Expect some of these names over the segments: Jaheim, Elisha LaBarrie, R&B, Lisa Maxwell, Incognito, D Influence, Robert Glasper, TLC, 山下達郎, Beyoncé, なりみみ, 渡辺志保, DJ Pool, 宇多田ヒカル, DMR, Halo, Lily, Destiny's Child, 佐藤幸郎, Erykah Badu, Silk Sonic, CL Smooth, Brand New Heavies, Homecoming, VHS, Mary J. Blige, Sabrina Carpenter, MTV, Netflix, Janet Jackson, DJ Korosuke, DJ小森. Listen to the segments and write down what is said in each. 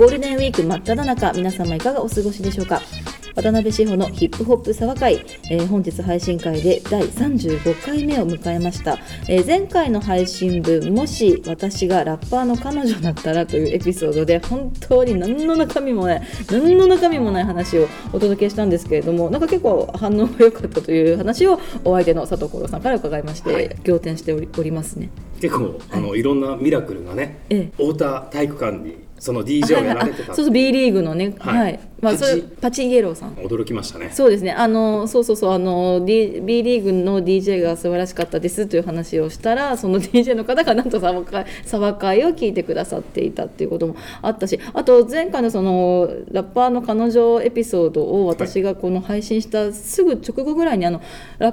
ゴールデンウィーク真っ只中、皆様いかがお過ごしでしょうか。渡辺志保のヒップホップ沢会、本日配信会で第35回目を迎えました。前回の配信分、もし私がラッパーの彼女だったらというエピソードで、本当に何の中身もない話をお届けしたんですけれども、なんか結構反応が良かったという話をお相手の佐藤幸郎さんから伺いまして、はい、仰天しておりますね。結構、はい、いろんなミラクルがね、太田体育館にその DJ をやられてた。そうそう、 B リーグのね、はいはい、まあ、それパチイエローさん驚きましたね。そうですね、B リーグの DJ が素晴らしかったですという話をしたら、その DJ の方がなんとサバ会を聞いてくださっていたっていうこともあったし、あと前回のそのラッパーの彼女エピソードを私がこの配信したすぐ直後ぐらいに、ラ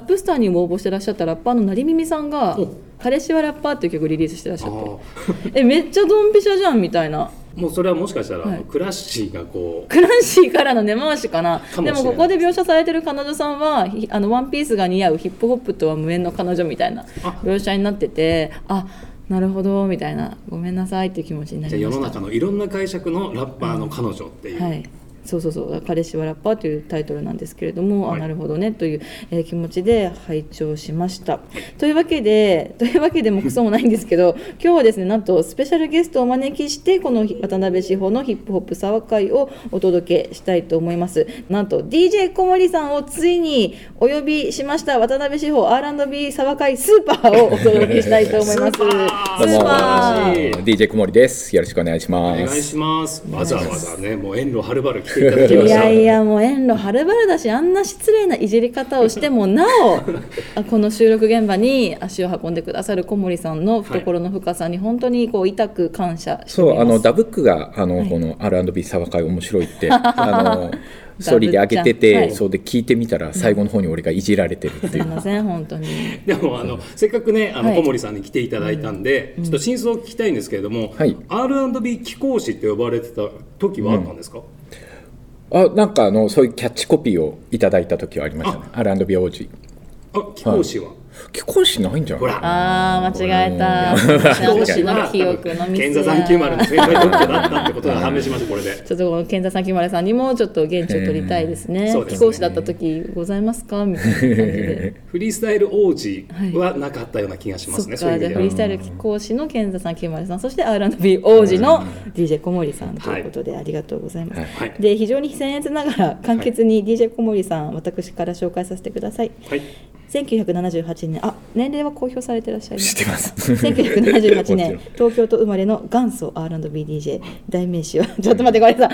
ップスターにも応募してらっしゃったラッパーのなりみみさんが、彼氏はラッパーっていう曲をリリースしてらっしゃってめっちゃドンピシャじゃんみたいな。もうそれはもしかしたら、はい、クラッシーがこう、クラッシーからの根回しかな。でもここで描写されてる彼女さんはワンピースが似合うヒップホップとは無縁の彼女みたいな描写になってて、あ、なるほどみたいな、ごめんなさいっていう気持ちになりました。じゃあ世の中のいろんな解釈のラッパーの彼女っていう、はい、そうそうそう、彼氏はラッパーというタイトルなんですけれども、はい、あ、なるほどねという、気持ちで拝聴しました。というわけでもクソもないんですけど今日はですね、なんとスペシャルゲストをお招きして、この渡辺志保のヒップホップ沢会をお届けしたいと思います。なんと DJ 小森さんをついにお呼びしました。渡辺志保 R&B 沢会スーパーをお届けしたいと思いますスーパー DJ 小森です。よろしくお願いします。お願いします。わざわざね、もう遠路はるばる来ていやもう遠路はるばるだし、あんな失礼ないじり方をしてもなおこの収録現場に足を運んでくださる小森さんの懐の深さに本当にこう痛く感謝しています。そう、ダブックがはい、この R&B 沢会面白いってストーリーで上げてて、はい、そうで聞いてみたら最後の方に俺がいじられてるっていう。すいません本当に。でもせっかくね、小森さんに来ていただいたんで、はい、ちょっと真相を聞きたいんですけれども、はい、R&B 貴公子って呼ばれてた時はあったんですか？あ、なんかそういうキャッチコピーをいただいた時はありましたね。R&B 王子。あ、貴公子は、はい、貴公子ないんじゃない？あー、間違えた。貴公子の記憶のミス。ケンザ390の正解特許だったってことが判明しました。これでちょっとこのケンザ390さんにもちょっと現地を取りたいですね。貴公子だった時ございますかみたいな感じでフリースタイル王子はなかったような気がしますね、はい、そういう意味で。フリースタイル貴公子のケンザ390さん、そして R&B 王子の DJ 小森さんということで、ありがとうございます、はいはい、で非常に僭越ながら簡潔に DJ 小森さん、はい、私から紹介させてください、はい。1978年、あ、年齢は公表されてらっしゃいます。知ってます。1978年、東京都生まれの元祖 R&B DJ、代名詞はちょっと待ってごめんな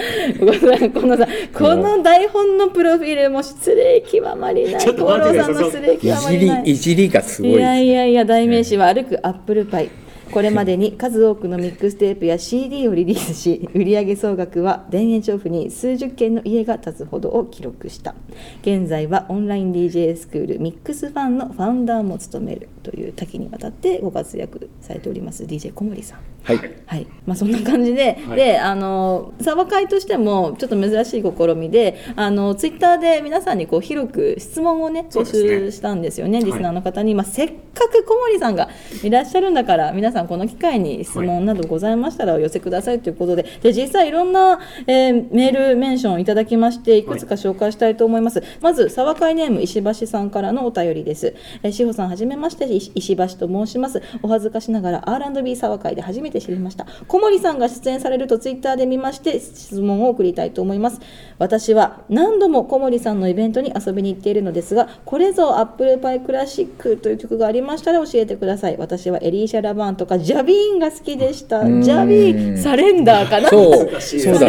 さい。この台本のプロフィールも失礼極まりない。小野さんの失礼極まりない。いじりがすごいですね。いや代名詞は歩くアップルパイ。これまでに数多くのミックステープや CD をリリースし、売上総額は田園調布に数十軒の家が建つほどを記録した。現在はオンライン DJ スクールミックスファンのファウンダーも務めるという多岐にわたってご活躍されております DJ 小森さん、はいはい。まあ、そんな感じで、はい、で沢会としてもちょっと珍しい試みで、ツイッターで皆さんにこう広く質問をね、募集したんですよね、リスナーの方に、はい。まあ、せっかく小森さんがいらっしゃるんだから、皆さんこの機会に質問などございましたらお寄せくださいということで、で実際いろんな、メールメンションいただきまして、いくつか紹介したいと思います、はい。まず沢会ネーム石橋さんからのお便りです。志保さんはじめまして、石橋と申します。お恥ずかしながら R&B 沢会で初めて知りました。小森さんが出演されるとツイッターで見まして、質問を送りたいと思います。私は何度も小森さんのイベントに遊びに行っているのですが、これぞアップルパイクラシックという曲がありましたら教えてください。私はエリーシャ・ラバーンとかジャビーンが好きでした。ジャビーン、サレンダーかな。そうだ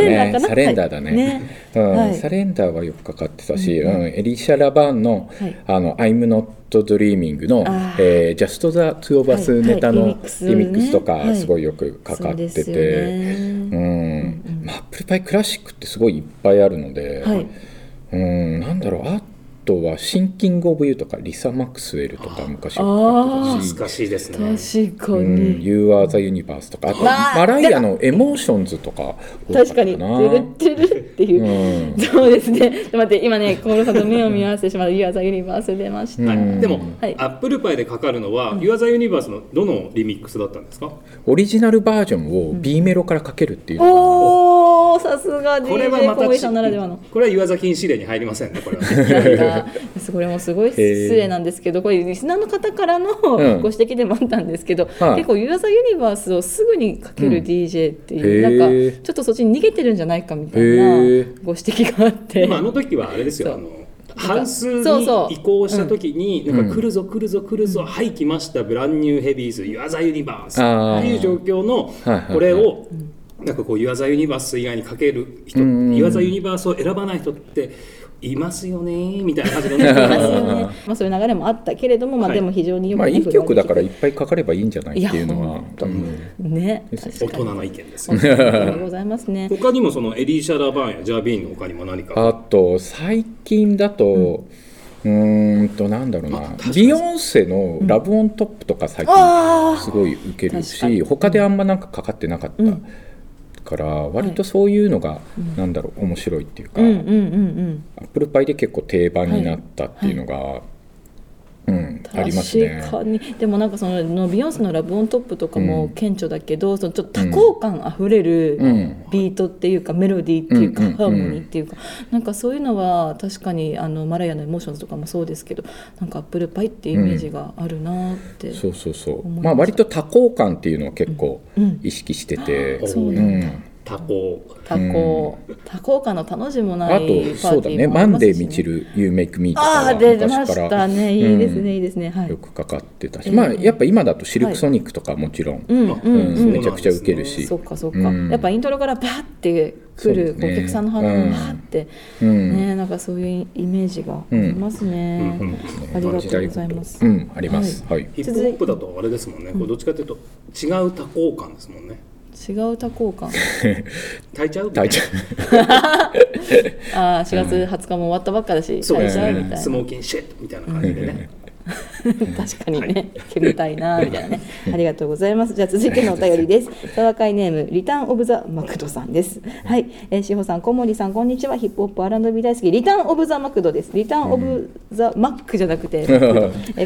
ね、サレンダーだね、はい、うん、はい。サレンダーはよくかかってたし、うんうん、エリーシャ・ラバーンの、はい、I'm notドリーミングの、Just the Two of Us ネタのリミックスとかすごいよくかかってて、アップルパイクラシックってすごいいっぱいあるので、はい、なんだろう、あとはシンキングオブユーとかリサ・マクスウェルとか昔は難しいですね。確かに You are the Universe とか、あとマライアのエモーションズとか、確かにてるてるっていう、うん、そうですね。待って、今ね小室さんと目を見合わせてしまう You are the Universe 出ました、はい、でも、はい、アップルパイでかかるのは、うん、You are the Universe のどのリミックスだったんですか？オリジナルバージョンを B メロからかけるっていうのが、うん、おーおー、さすが DJ 小森さんならではの。これは岩崎指令に入りませんね、これは。これもすごい失礼なんですけど、これリスナーの方からのご指摘でもあったんですけど、うん、結構ユーザーユニバースをすぐにかける DJ っていう、うん、なんかちょっとそっちに逃げてるんじゃないかみたいなご指摘があって、あの時はあれですよ、半数に移行した時に、なんか来るぞ来るぞ来るぞ、はい来ましたブランニューヘビーズユアザユニバースっていう状況の、これをなんかこうユアザユニバース以外にかける人、ユアザユニバースを選ばない人っていますよねみたいな感じのねまあそういう流れもあったけれども、まあ、でも非常によく、はい、まあ一曲だからいっぱい書かればいいんじゃないっていうのは多分、ね、大人の意見ですよね。ありがとうございますね。他にもそのエリー・シャラバーンやジャービーンの他にも何かあと最近だと、なんだろうな、ビヨンセのラブオントップとか最近すごい受けるし、他であんまなんかかかってなかった、から割とそういうのがなんだろう、面白いっていうか、アップルパイで結構定番になったっていうのが、ありますね。確かに。でもなんかそのビヨンセのラブオントップとかも顕著だけど、そのちょっと多幸感あふれるビートっていうか、メロディーっていうか、ハーモニーっていうか、なんかそういうのは確かにマライアのエモーションズとかもそうですけど、なんかアップルパイっていうイメージがあるなって、そうそうそう、まあ割と多幸感っていうのを結構意識してて、多幸感の楽しもないパーティーもありますし、ね、あとそうだね、マンデーみちる You Make Me とか昔から出ましたね。いいですね、いいですね、はい、よくかかってたし、まあやっぱ今だとシルクソニックとかもちろん、めちゃくちゃウケるし、そうかそうか、やっぱイントロからバーって来る、お客さんの反応がバーって、なんかそういうイメージがありますね。ありがとうございます。あります。ヒップホップだとあれですもんね、どっちかというと違う多幸感ですもんね。違う多幸感耐えちゃうあ、4月20日も終わったばっかだし、そうですね、みたいな、スモーキンシェットみたいな感じでね確かにね、煙、はい、たいなみたいなねありがとうございます。じゃあ続いてのお便りです。沢会ネームリターンオブザマクドさんです。はい、志保さん、小森さん、こんにちは。ヒップホップ R&B 大好きリターンオブザマクドです。リターンオブザマックじゃなくて、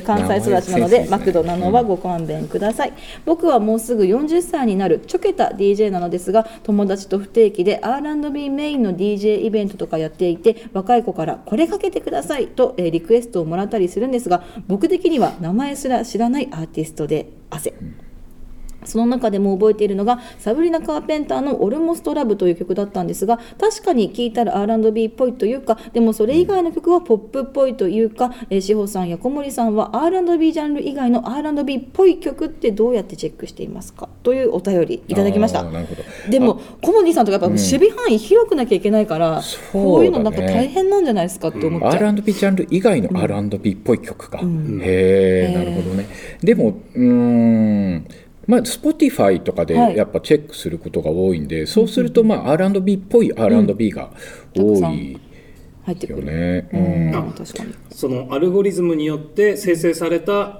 関西育ちなのでマクドなのはご勘弁ください。僕はもうすぐ40歳になるちょけた DJ なのですが、友達と不定期で R&B メインの DJ イベントとかやっていて、若い子からこれかけてくださいとリクエストをもらったりするんですが、僕的には名前すら知らないアーティストで汗。その中でも覚えているのがサブリナ・カーペンターのオルモストラブという曲だったんですが、確かに聴いたら R&B っぽいというか、でもそれ以外の曲はポップっぽいというか、志保さんや小森さんは R&B ジャンル以外の R&B っぽい曲ってどうやってチェックしていますか、というお便りいただきました。でも小森さんとかやっぱ守備範囲広くなきゃいけないから、こういうのなんか大変なんじゃないですかって思っちゃう。R&B ジャンル以外の R&B っぽい曲か、へー、なるほどね。でもSpotify とかでやっぱチェックすることが多いんで、そうするとR&B っぽい R&B が多いよね。そのアルゴリズムによって生成された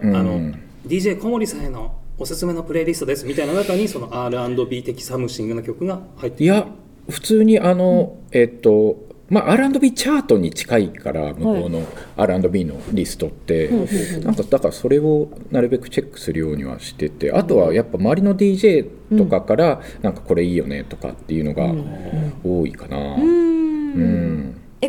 DJ 小森さんへのおすすめのプレイリストですみたいな中に、その R&B 的サムシングな曲が入って、いや普通にR&B チャートに近いから、向こうの R&B のリストってなんかだからそれをなるべくチェックするようにはしてて、あとはやっぱ周りの DJ とかからなんかこれいいよねとかっていうのが多いかな。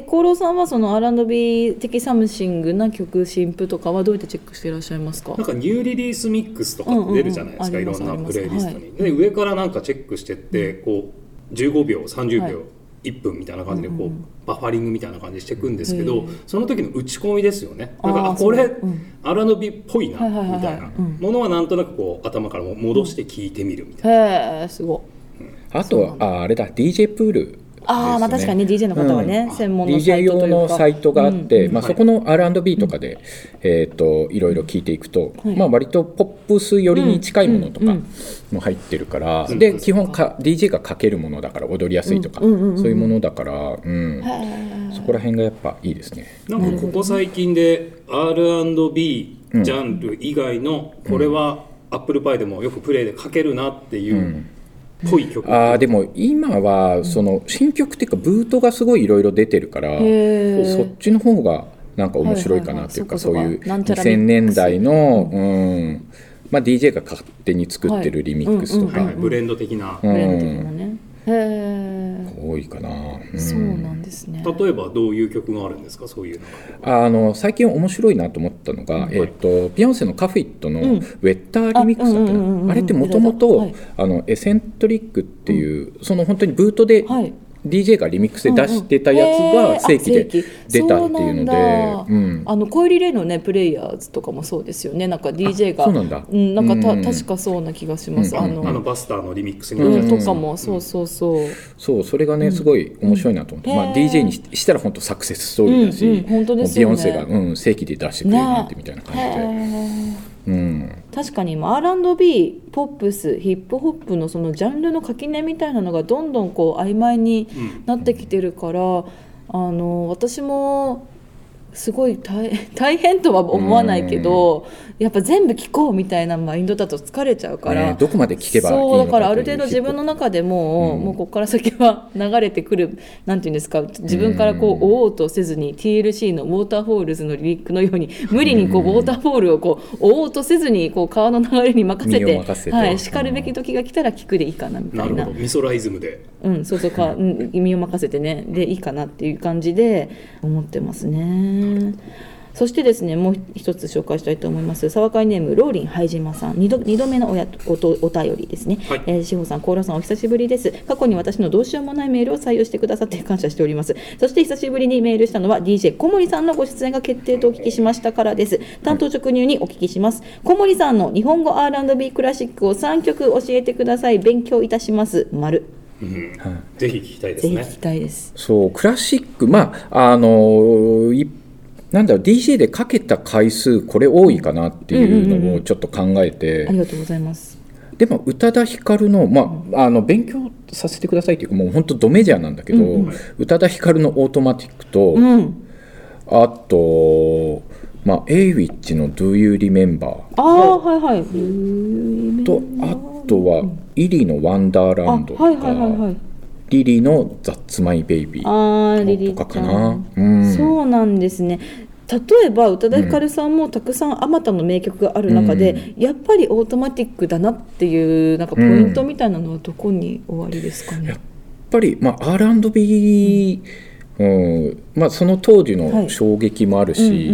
コーロさんはその R&B 的サムシングな曲新譜とかはどうやってチェックしていらっしゃいますか。なんかニューリリースミックスとかって出るじゃないですか、いろんなプレイリストに、で上からなんかチェックしてって、こう15秒30秒、1分みたいな感じでこうバファリングみたいな感じしていくんですけど、その時の打ち込みですよね。だからこれ R&B っぽいなみたいなものはなんとなくこう頭から戻して聞いてみるみたいな。へー、すごい。あとは あれだ、 DJ プール。あ、まあ確かに DJ の方はね、専門のサイトというか DJ 用のサイトがあって、そこの R&B とかでいろいろ聞いていくと、割とポップス寄りに近いものとかも入ってるから、で基本DJ がかけるものだから、踊りやすいとかそういうものだから、そこら辺がやっぱいいですね。なんかここ最近で R&B ジャンル以外のこれはアップルパイでもよくプレイでかけるなっていうぽい曲。あ、でも今はその新曲っていうかブートがすごいいろいろ出てるから、そっちの方がなんか面白いかなっていうか、そういう2000年代のDJ が勝手に作ってるリミックスとかブレンド的な多いかな、うん、そうなんですね。例えばどういう曲があるんですか、そういうの。最近面白いなと思ったのが、ビヨンセのカフィットのウェッターリミックスだった。あれってもともとエセントリックっていう、うん、その本当にブートで、はい、DJ がリミックスで出してたやつが正規で出たっていうので、うん、小売レイのねプレイヤーズとかもそうですよね。なんか DJ が確かそうな気がします。バスターのリミックスに、うん、とかもそうそれがねすごい面白いなと思って、うん、DJ にしたら本当サクセスストーリーだし、ビヨンセが、うん、正規で出してくれるなんてみたいな感じで、うん、確かに今 R&B、ポップス、ヒップホップのそのジャンルの垣根みたいなのがどんどんこう曖昧になってきてるから、うん、私もすごい大変とは思わないけど、やっぱ全部聞こうみたいなマインドだと疲れちゃうから、ね、どこまで聞けばいいのか。そうだからある程度自分の中でも、うん、もうここから先は流れてくる、なんていうんですか、自分からこう追おうとせずに、TLC のウォーターフォールズのリリックのように無理にこうウォーターフォールをこう追おうとせずにこう川の流れに任せて、はい、叱るべき時が来たら聞くでいいかなみたいな。なるほど、ミソライズムで、うん、そうそうか、うん、身を任せてねでいいかなっていう感じで思ってますね。そしてですね、もう一つ紹介したいと思います。沢会ネームローリン拝島さん、2度目の お便りですね、はい。志保さん、高良さん、お久しぶりです。過去に私のどうしようもないメールを採用してくださって感謝しております。そして久しぶりにメールしたのは DJ 小森さんのご出演が決定とお聞きしましたからです。担当直入にお聞きします、はい。小森さんの日本語 R&B クラシックを3曲教えてください。勉強いたします。うん、はい、ぜひ聞きたいですね。ぜひ聞きたいです。そうクラシック、DJ でかけた回数これ多いかなっていうのをちょっと考えて、ありがとうございます。でも宇多田ヒカルの、勉強させてくださいっていうか、もう本当ドメジャーなんだけど、宇多田ヒカルのオートマティックと、うん、あと、A-Witch の Do You Remember と、あとはイリーのワンダーランドとか、リリーのThat's My Babyとかかな。うん、そうなんですね。例えば宇多田ヒカルさんもたくさんあまたの名曲がある中で、やっぱりオートマティックだなっていうなんかポイントみたいなのはどこにおありですかね。やっぱり、R&B、その当時の衝撃もあるし、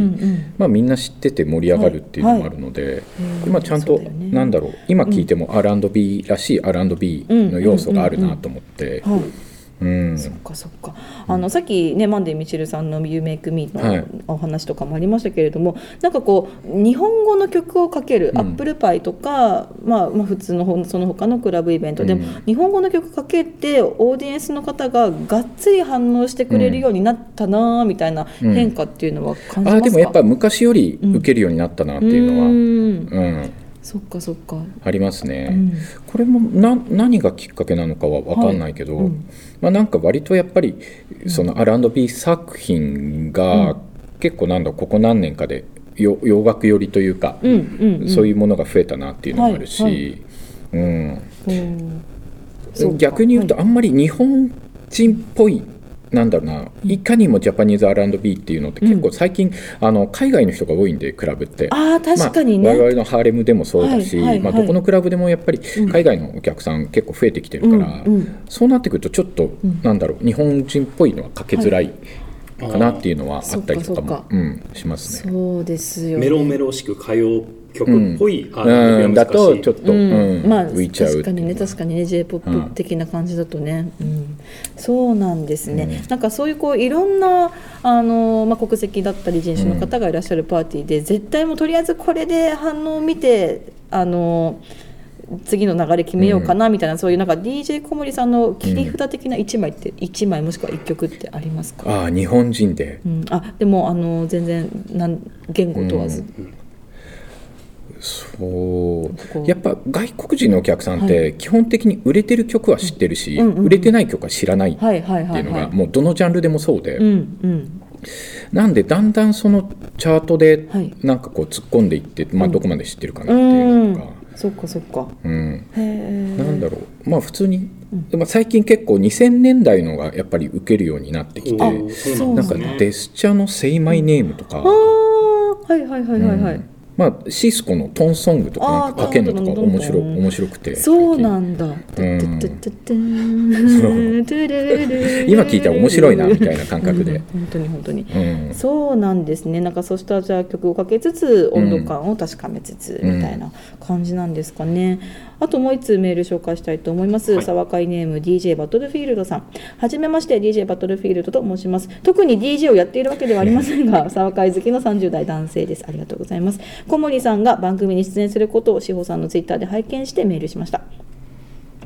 みんな知ってて盛り上がるっていうのもあるので、ちゃんと、今聴いても R&B らしい R&B の要素があるなと思って。そっかそっか。さっきねマンデーミチルさんの You Make Me のお話とかもありましたけれども、なんかこう日本語の曲をかけるアップルパイとか、普通のその他のクラブイベントでも日本語の曲かけてオーディエンスの方ががっつり反応してくれるようになったなみたいな変化っていうのは感じますか？でもやっぱ昔より受けるようになったなっていうのは、そっかそっか、ありますね。これも何がきっかけなのかは分かんないけど、なんか割とやっぱりその R&B 作品が結構ここ何年かで洋楽寄りというか、そういうものが増えたなっていうのもあるし、逆に言うとあんまり日本人っぽいいかにもジャパニーズ R&B っていうのって結構最近、海外の人が多いんでクラブって。確かにね、我々のハーレムでもそうだし、どこのクラブでもやっぱり海外のお客さん結構増えてきてるから、そうなってくるとちょっと日本人っぽいのはかけづらいかなっていうのはあったりとかもしますね。そうですよね。メロメロしく歌謡曲っぽいR&Bだとちょっと浮いちゃう。確かにね J-POP 的な感じだとね、そうなんですね。なんかそういうこういろんな国籍だったり人種の方がいらっしゃるパーティーで、絶対もうとりあえずこれで反応を見て次の流れ決めようかなみたいな、そういうなんか DJ 小森さんの切り札的な1枚って、1枚もしくは1曲ってありますか？日本人で、でも全然言語問わず、そうやっぱ外国人のお客さんって基本的に売れてる曲は知ってるし、売れてない曲は知らないっていうのがもうどのジャンルでもそうで、なんでだんだんそのチャートで突っ込んでいって、どこまで知ってるかなっていうのが、そっかそっか、普通に、最近結構2000年代のがやっぱり受けるようになってきて、デスチャの Say My Name とか、まあ、シスコのトンソングと かけるのとか面白くて。そうなんだ、今聞いたら面白いなみたいな感覚で、本当に本当に、うん、そうなんですね。なんかそうしたじゃあ曲をかけつつ温度感を確かめつつみたいな感じなんですかね、うん、あともう一つメール紹介したいと思います、はい、沢会ネーム DJ バトルフィールドさん、はじめまして DJ バトルフィールドと申します。特に DJ をやっているわけではありませんが沢会好きの30代男性です。ありがとうございます。小森さんが番組に出演することを志保さんのツイッターで拝見してメールしました。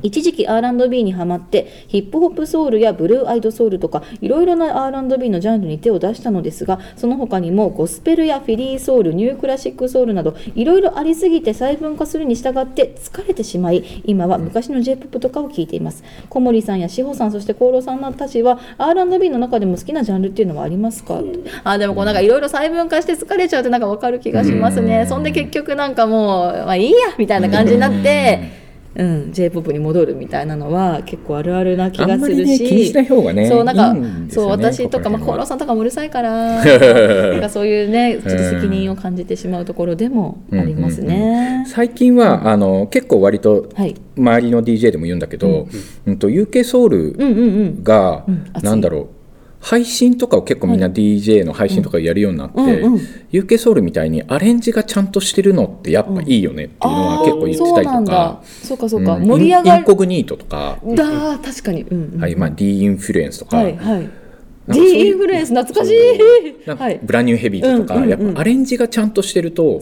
一時期 R&B にハマってヒップホップソウルやブルーアイドソウルとかいろいろな R&B のジャンルに手を出したのですが、その他にもゴスペルやフィリーソウル、ニュークラシックソウルなどいろいろありすぎて細分化するに従って疲れてしまい、今は昔の J-POP とかを聴いています。小森さんや志保さん、そして功労さんたちは R&B の中でも好きなジャンルっていうのはありますか？あ、でもこうなんかいろいろ細分化して疲れちゃうってなんか分かる気がしますね。そんで結局なんかもう、まあ、いいやみたいな感じになってうん、J-POP に戻るみたいなのは結構あるあるな気がするし、あんまり、ね、気にしない方がね、そうなんかいいんですよね。そう、私とかコウロさんとかもうるさいからなんかそういうねちょっと責任を感じてしまうところでもありますね、うんうんうん、最近は結構割と周りの DJ でも言うんだけど、はいUK ソウルがなんだろう、配信とかを結構みんな DJ の配信とかやるようになって、はいUK ソウルみたいにアレンジがちゃんとしてるのってやっぱいいよねっていうのは結構言ってたりとか、そうかそうか、盛り上がるインコグニートとかだ、確かに、うんうんはいまあ、D インフルエンスとか、はいはい、D インフルエンス懐かしい、なんかブランニューヘビーとか、はい、やっぱアレンジがちゃんとしてると、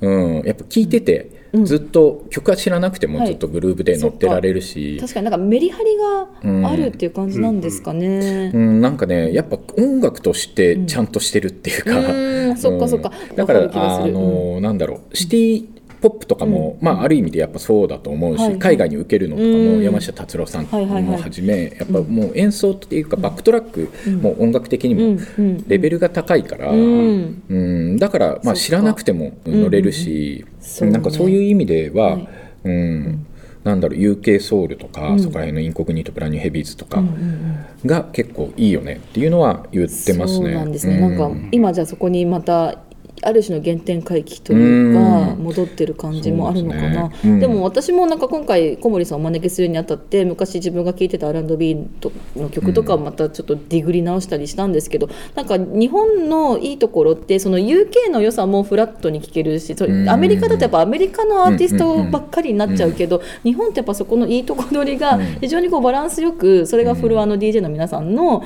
うん、やっぱ聴いてて、うん、ずっと曲は知らなくてもずっとグルーブで乗ってられるし、はい、確かになんかメリハリがあるっていう感じなんですかね、うんうん、なんかねやっぱ音楽としてちゃんとしてるっていうか、うんうん、そっかそっか、だからなんだろう、シティポップとかも、うんまあ、ある意味でやっぱそうだと思うし、はいはい、海外に受けるのとかも山下達郎さんもはじめ、はいはいはい、やっぱもう演奏っていうかバックトラック、うん、もう音楽的にもレベルが高いから、うんうん、だからまあ知らなくても乗れるし、うん、なんかそういう意味では、はいうん、なんだろう UK ソウルとか、うん、そこら辺のインコグニートブランニューヘビーズとかが結構いいよねっていうのは言ってますね。そうなんですね、うん、なんか今じゃあそこにまたある種の原点回帰というか戻ってる感じもあるのかな。 でね、うん、でも私もなんか今回小森さんをお招きするにあたって昔自分が聴いてた R&B の曲とかをまたちょっとディグり直したりしたんですけど、うん、なんか日本のいいところってその UK の良さもフラットに聴けるし、それアメリカだとやっぱアメリカのアーティストばっかりになっちゃうけど、日本ってやっぱそこのいいとこ取りが非常にこうバランスよく、それがフロアの DJ の皆さん の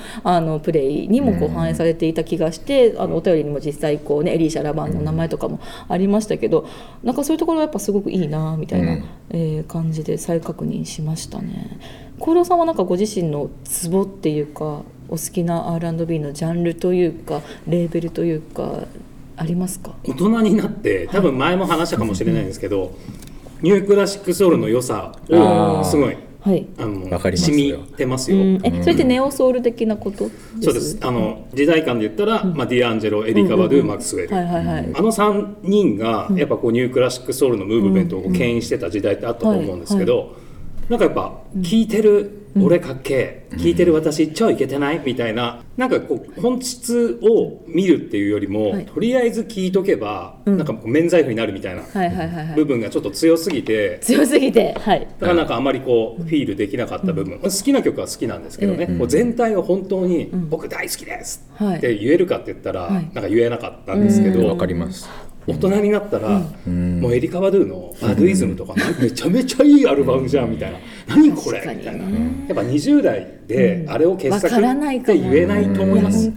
プレイにもこう反映されていた気がして、お便りにも実際こうねエリーシャラバンの名前とかもありましたけど、なんかそういうところはやっぱすごくいいなみたいな、うん感じで再確認しましたね。功労さんはなんかご自身のツボっていうかお好きな R&B のジャンルというかレーベルというかありますか？大人になって多分前も話したかもしれないんですけど、はい、ニュークラシックソウルの良さをすごいはい、染みてますよ、うん、それってネオソウル的なことです？そうです、時代感で言ったら、うんまあ、ディアンジェロ、エリカ・バドゥ、マクスウェル、あの3人がやっぱこうニュークラシックソウルのムーブメントを牽引してた時代ってあったと思うんですけど、うんうんはい、なんかやっぱ聴いてる、うん、俺かっけえ聴いてる私超イケてないみたいな、なんかこう本質を見るっていうよりも、はい、とりあえず聴いとけば、うん、なんか免罪符になるみたいな部分がちょっと強すぎて、はい、だからなんかあまりこうフィールできなかった部分、好きな曲は好きなんですけどね、こう全体を本当に僕大好きですって言えるかって言ったら、はい、なんか言えなかったんですけど、わかります。大人になったら、うん、もうエリカ・バドゥのバドゥイズムとかめちゃめちゃいいアルバムじゃんみたいな、何これみたいな、やっぱ20代であれを傑作って言えないと思います。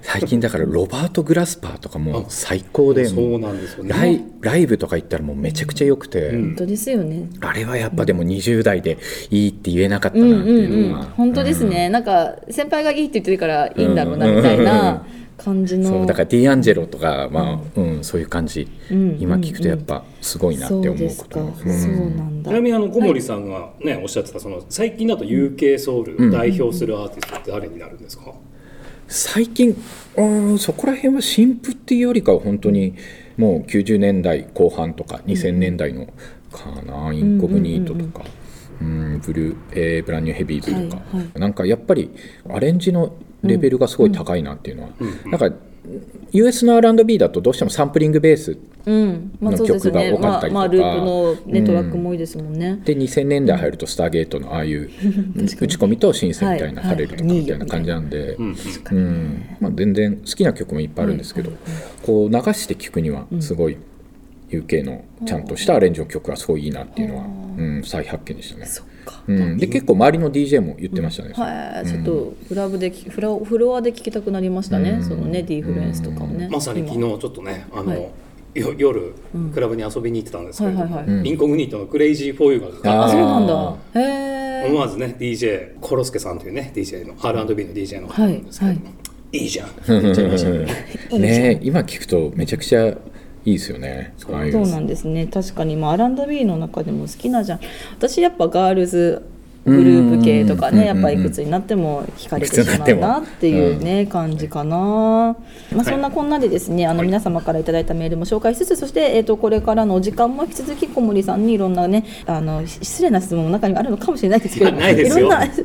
最近だからロバート・グラスパーとかも最高で、そうなんですよね、ライブとか行ったらもうめちゃくちゃ良くて、うん、本当ですよね。あれはやっぱでも20代でいいって言えなかったなっていうのは、うんうんうん、本当ですね、うん、なんか先輩がいいって言ってるからいいんだろうなみたいな感じの、そうだからディアンジェロとか、まあうん、そういう感じ、うん、今聞くとやっぱすごいなって思うことも、そうですか、そうなんだ。ちなみに小森さんが、ねはい、おっしゃってたその最近だと UK ソウルを代表するアーティストって誰になるんですか？うんうん、最近そこら辺は新譜っていうよりかは本当にもう90年代後半とか2000年代のかな、うん、インコグニートとか、うんうんうんうん、ブランニューヘビーズとか、はいはい、なんかやっぱりアレンジのレベルがすごい高いなっていうのは、うんうん、なんか US の R&B だとどうしてもサンプリングベースの曲が多かったりとか、ループの、ね、トラックも多いですもんね。で2000年代入るとスターゲートのああいう打ち込みとシンセみたいな、ハレルとかみたいな感じなんで、全然好きな曲もいっぱいあるんですけど、こう流して聴くにはすごい UK のちゃんとしたアレンジの曲がすごいいいなっていうのは、再発見でしたね。で結構周りの DJ も言ってましたね、ちょっとフロアで聴きたくなりましたね、そのね、ディフレンスとかもね。まさに昨日ちょっとね、夜クラブに遊びに行ってたんですけれども、インコグニートのクレイジーフォーユーがかかって、思わずね DJ コロスケさんというね DJ の R&B の DJ の方なんですけども、いいじゃんね、今聞くとめちゃくちゃいいですよね。そうなんですね。確かに、まあ、R&B の中でも好きなじゃん。私やっぱガールズグループ系とかね、やっぱいくつになっても惹かれてしまうなっていうね、感じかな。まあ、そんなこんなでですね、皆様からいただいたメールも紹介しつつ、そして、これからのお時間も引き続き小森さんにいろんなね、失礼な質問の中にあるのかもしれないですけども、いろんな質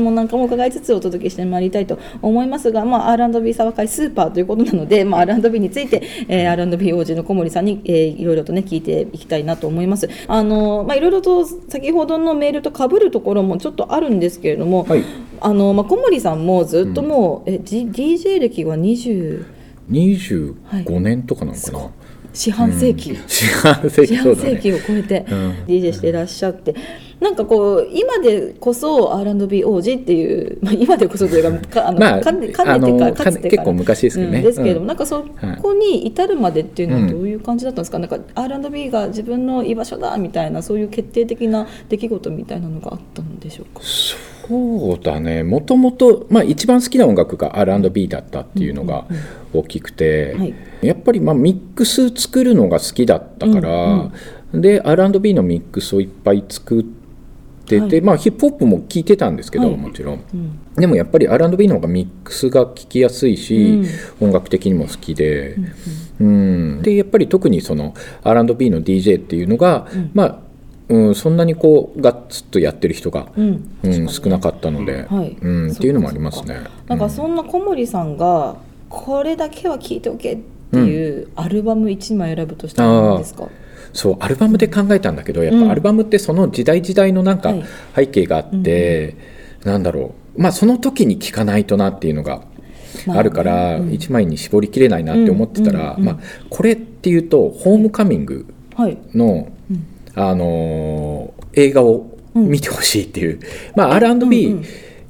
問なんかも伺いつつお届けしてまいりたいと思いますが、まあ、R&B 沢会スーパーということなので、まあ、R&B について、R&B 王子の小森さんに、いろいろとね聞いていきたいなと思います。まあ、いろいろと先ほどのメールと被るところもちょっとあるんですけれども、小森さんもずっともう、DJ 歴は25年とかなのかな、四半世紀を超えて DJ していらっしゃって、なんかこう今でこそ R&B 王子っていう、まあ、今でこそというか、かつてから結構昔ですけどね、ですけれども、なんかそこに至るまでっていうのはどういう感じだったんですか。なんか R&B が自分の居場所だみたいな、そういう決定的な出来事みたいなのがあったんでしょうか。そうだね、もともと一番好きな音楽が R&B だったっていうのが大きくて、やっぱりミックス作るのが好きだったから、で R&B のミックスをいっぱい作ってて、ヒップホップも聴いてたんですけど、もちろん、でもやっぱり R&B の方がミックスが聴きやすいし、音楽的にも好きで、でやっぱり特にその R&B の DJ っていうのが、そんなにこうガッツッとやってる人が、少なかったので、っていうのもありますね。なんかそんな小森さんがこれだけは聴いておけっていうアルバム1枚選ぶとしたら何ですか。そう、アルバムで考えたんだけど、やっぱアルバムってその時代時代のなんか背景があって、なんだろう、その時に聴かないとなっていうのがあるから、1枚に絞りきれないなって思ってたら、これっていうとホームカミングの映画を見てほしいっていう、R&B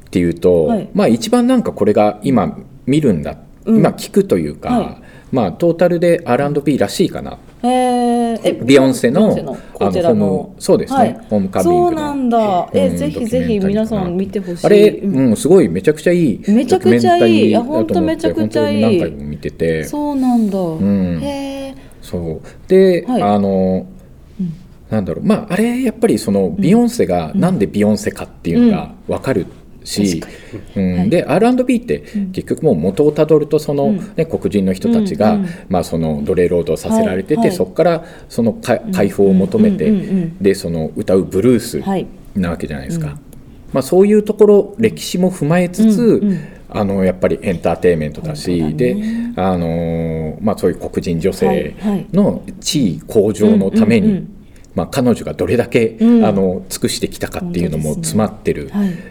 っていうと、一番なんかこれが今見るんだ、今聞くというか、トータルで R&B らしいかな。ビヨンセのこちらのそうですね、ホームカミングの、そうなんだ、ぜひぜひ皆さん見てほしい。あれ、すごいめちゃくちゃいいドキュメンタリーだと思って、本当めちゃくちゃいい、本当に何回も見てて、そうなんだ、そうで、なんだろう、あれやっぱりそのビヨンセがなんでビヨンセかっていうのが分かるし、で R&B って結局もう元をたどるとその、黒人の人たちが、その奴隷労働させられてて、そこからその解放を求めて、でその歌うブルースなわけじゃないですか、そういうところ歴史も踏まえつつ、やっぱりエンターテインメントだし、でそういう黒人女性の地位向上のために彼女がどれだけ、尽くしてきたかっていうのも詰まってる、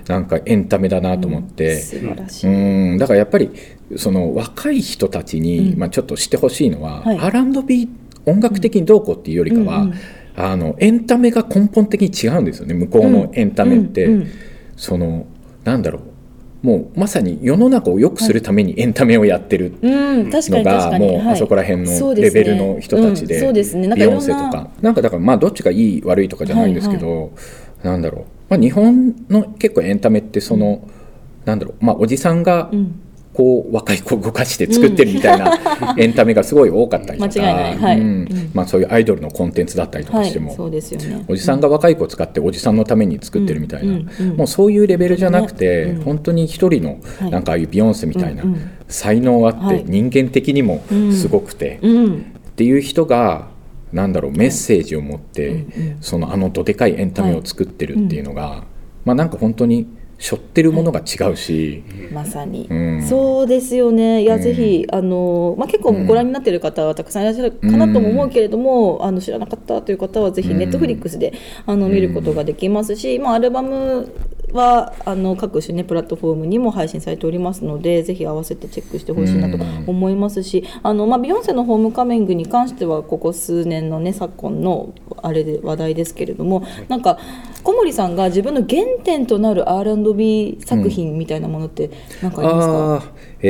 なんかエンタメだなと思って、素晴らしい。だからやっぱりその若い人たちに、ちょっと知ってほしいのは、R&B 音楽的にどうこうっていうよりかは、エンタメが根本的に違うんですよね。向こうのエンタメって、そのなんだろう、もうまさに世の中を良くするためにエンタメをやってるのがもうあそこら辺のレベルの人たちで、ビヨンセとかなんかだからどっちがいい悪いとかじゃないんですけど、なんだろう、日本の結構エンタメってそのなんだろう、おじさんがこう若い子を動かして作ってるみたいなエンタメがすごい多かったりとか、そういうアイドルのコンテンツだったりとかしても、おじさんが若い子を使っておじさんのために作ってるみたいな、もうそういうレベルじゃなくて、本当に一人のなんかああいうビヨンセみたいな才能あって人間的にもすごくてっていう人がなんだろう、メッセージを持ってそのどでかいエンタメを作ってるっていうのが、なんか本当に背負ってるものが違うし、うん、まさに、うん、そうですよね。いや、うん、ぜひ結構ご覧になっている方はたくさんいらっしゃるかなとも思うけれども、うん、知らなかったという方はぜひ Netflix で、うん、見ることができますし、まあ、アルバムは各種、ね、プラットフォームにも配信されておりますので、ぜひ合わせてチェックしてほしいなと思いますし、ビヨンセのホームカミングに関してはここ数年の、ね、昨今のあれで話題ですけれども、なんか小森さんが自分の原点となる R&B 作品みたいなものって何かありますか？ジ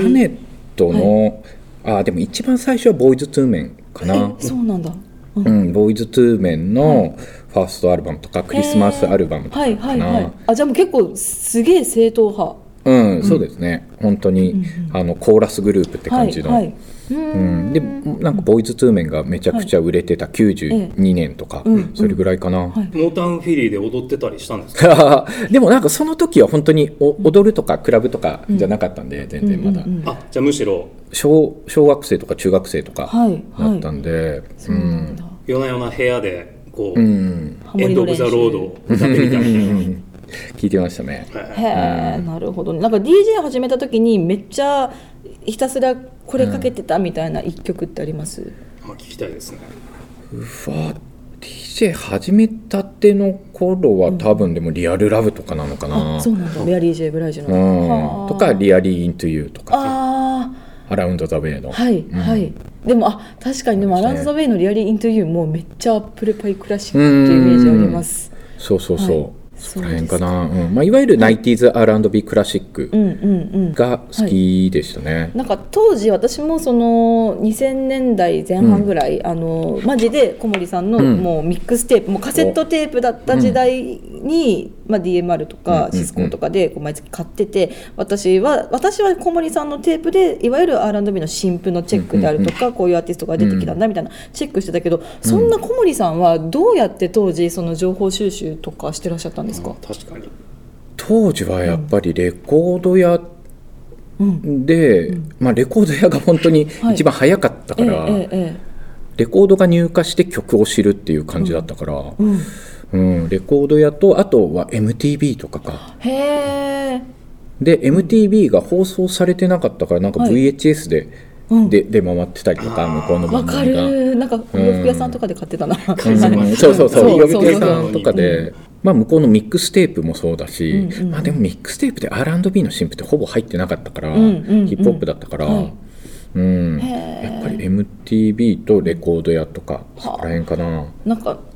ャネットの、はい、でも一番最初はボーイズ2メンかな。そうなんだ、うんうん、ボーイズ2メンの、はいファーストアルバムとかクリスマスアルバムとかかな、はいはいはい、じゃあもう結構すげえ正統派、うんうん、そうですね本当に、うんうん、コーラスグループって感じの、はいはいうん、でなんかボーイズ2メンがめちゃくちゃ売れてた92年とか、はい、それぐらいかな、うんうんはい、モータウンフィリーで踊ってたりしたんですか？でもなんかその時は本当に踊るとかクラブとかじゃなかったんで、うん、全然まだ、うんうんうん、あじゃあむしろ 小学生とか中学生とかだったんで夜な夜な部屋でうん、エンド・オブ・ザ・ロードを歌ってみたいな聞いてましたね。へなるほど、ね、なんか DJ 始めた時にめっちゃひたすらこれかけてたみたいな一曲ってあります？うん、聞きたいですね。うわ DJ 始めたての頃は多分でもリアルラブとかなのかな、うん、そうなんだ。メアリー・ジェイ・ブライジュの、うん、とかリアリー・イントゥ・ユーとかアラウンド・ザ・ウェイのはい、うん、はいでも確かにでもアランズ・ザ・ウェイのリアリー・イントゥ・ユーもめっちゃアップルパイクラシックっていうイメージあります。そうそうそう、はい、そこら辺かな、うんまあ、いわゆるナイティーズ R&B クラシックが好きでしたね、はい、なんか当時私もその2000年代前半ぐらい、うん、マジで小森さんのもうミックステープ、うん、もうカセットテープだった時代に、うんまあ、DMR とかシスコとかでこう毎月買ってて、うんうんうん、私は小森さんのテープでいわゆる R&B の新譜のチェックであるとか、うんうんうん、こういうアーティストが出てきたんだみたいなチェックしてたけど、うん、そんな小森さんはどうやって当時その情報収集とかしてらっしゃったんですか？確かに当時はやっぱりレコード屋で、うんうんまあ、レコード屋が本当に一番早かったから、はいレコードが入荷して曲を知るっていう感じだったから、うんうん、レコード屋とあとは MTV とかかへで MTV が放送されてなかったからなんか VHS で、はいうん、で回ってたりとか向こうの番組が分かるなんか洋服屋さんとかで買ってたな、うん、そうそうそう洋服屋さんとかで、うんまあ、向こうのミックステープもそうだし、うんうんまあ、でもミックステープで R&B の新譜ってほぼ入ってなかったから、うんうんうん、ヒップホップだったから、はいうん、やっぱり MTV とレコード屋とかそこら辺かな。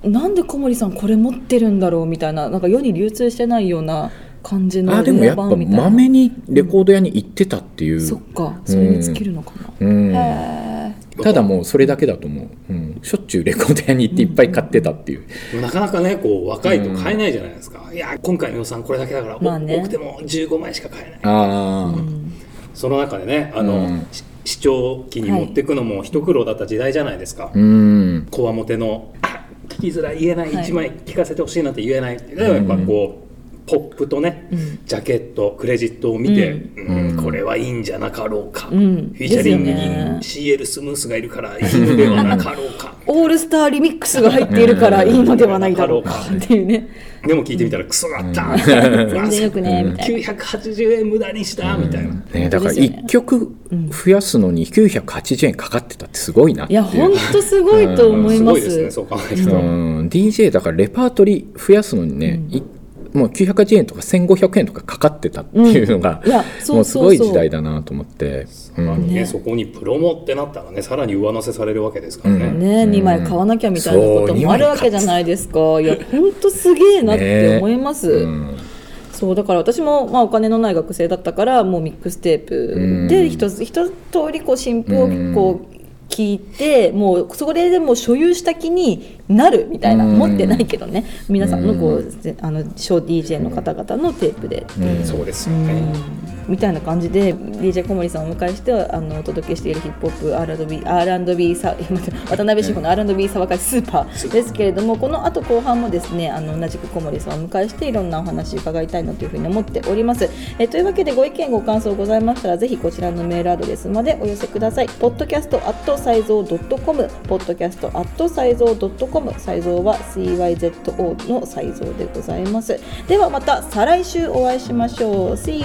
なんで小森さんこれ持ってるんだろうみたいななんか世に流通してないような感じの。でもやっぱまめにレコード屋に行ってたっていう、うん、そっかそれに尽きるのかな、うんうん、ただもうそれだけだと思う、うん、しょっちゅうレコード屋に行っていっぱい買ってたっていう、うん、なかなかねこう若いと買えないじゃないですか、うん、いや今回の予算これだけだから、まあね、多くても15枚しか買えないあ、うん、その中でねうん、視聴機に持っていくのも一苦労だった時代じゃないですか。こわもての聞きづらい言えない、はい、1枚聞かせてほしいなんて言えないってやっぱこう、うんポップとね、うん、ジャケットクレジットを見て、うんうん、これはいいんじゃなかろうか、うん、フィーチャリングに CL スムースがいるからいいのではなかろうかオールスターリミックスが入っているからいいのではないだろうかっていうね。でも聞いてみたらクソだった、うん、全然よくねみたいな980円無駄にしたみたいな、うんね、だから1曲増やすのに980円かかってたってすごいなっていう。いや本当すごいと思います、うん、すごいですねそう考えると、うん、DJ だからレパートリー増やすのにね、うんもう980円とか1500円とかかかってたっていうのが、うん、もうすごい時代だなと思って、うんね、そこにプロモってなったらねさらに上乗せされるわけですからね、うん、ね2枚買わなきゃみたいなこともあるわけじゃないですか。いや本当すげえなって思います、ねうん、そうだから私も、まあ、お金のない学生だったからもうミックステープで一通りこう新譜をこう聞いてもうそれでもう所有した気になるみたいな持ってないけどね皆さんのこう小 DJ の方々のテープでそうですよねみたいな感じで DJ 小森さんをお迎えしてお届けしているヒップホップ R&B 渡辺志保の R&B 沢会スーパーですけれどもこの後後半もですね同じく小森さんをお迎えしていろんなお話伺いたいなというふうに思っております。というわけでご意見ご感想ございましたらぜひこちらのメールアドレスまでお寄せください。ポッドキャストトサイゾー .com、podcast@saizo.com、サイゾーは CYZO のサイゾーでございます。ではまた再来週お会いしましょう。See you!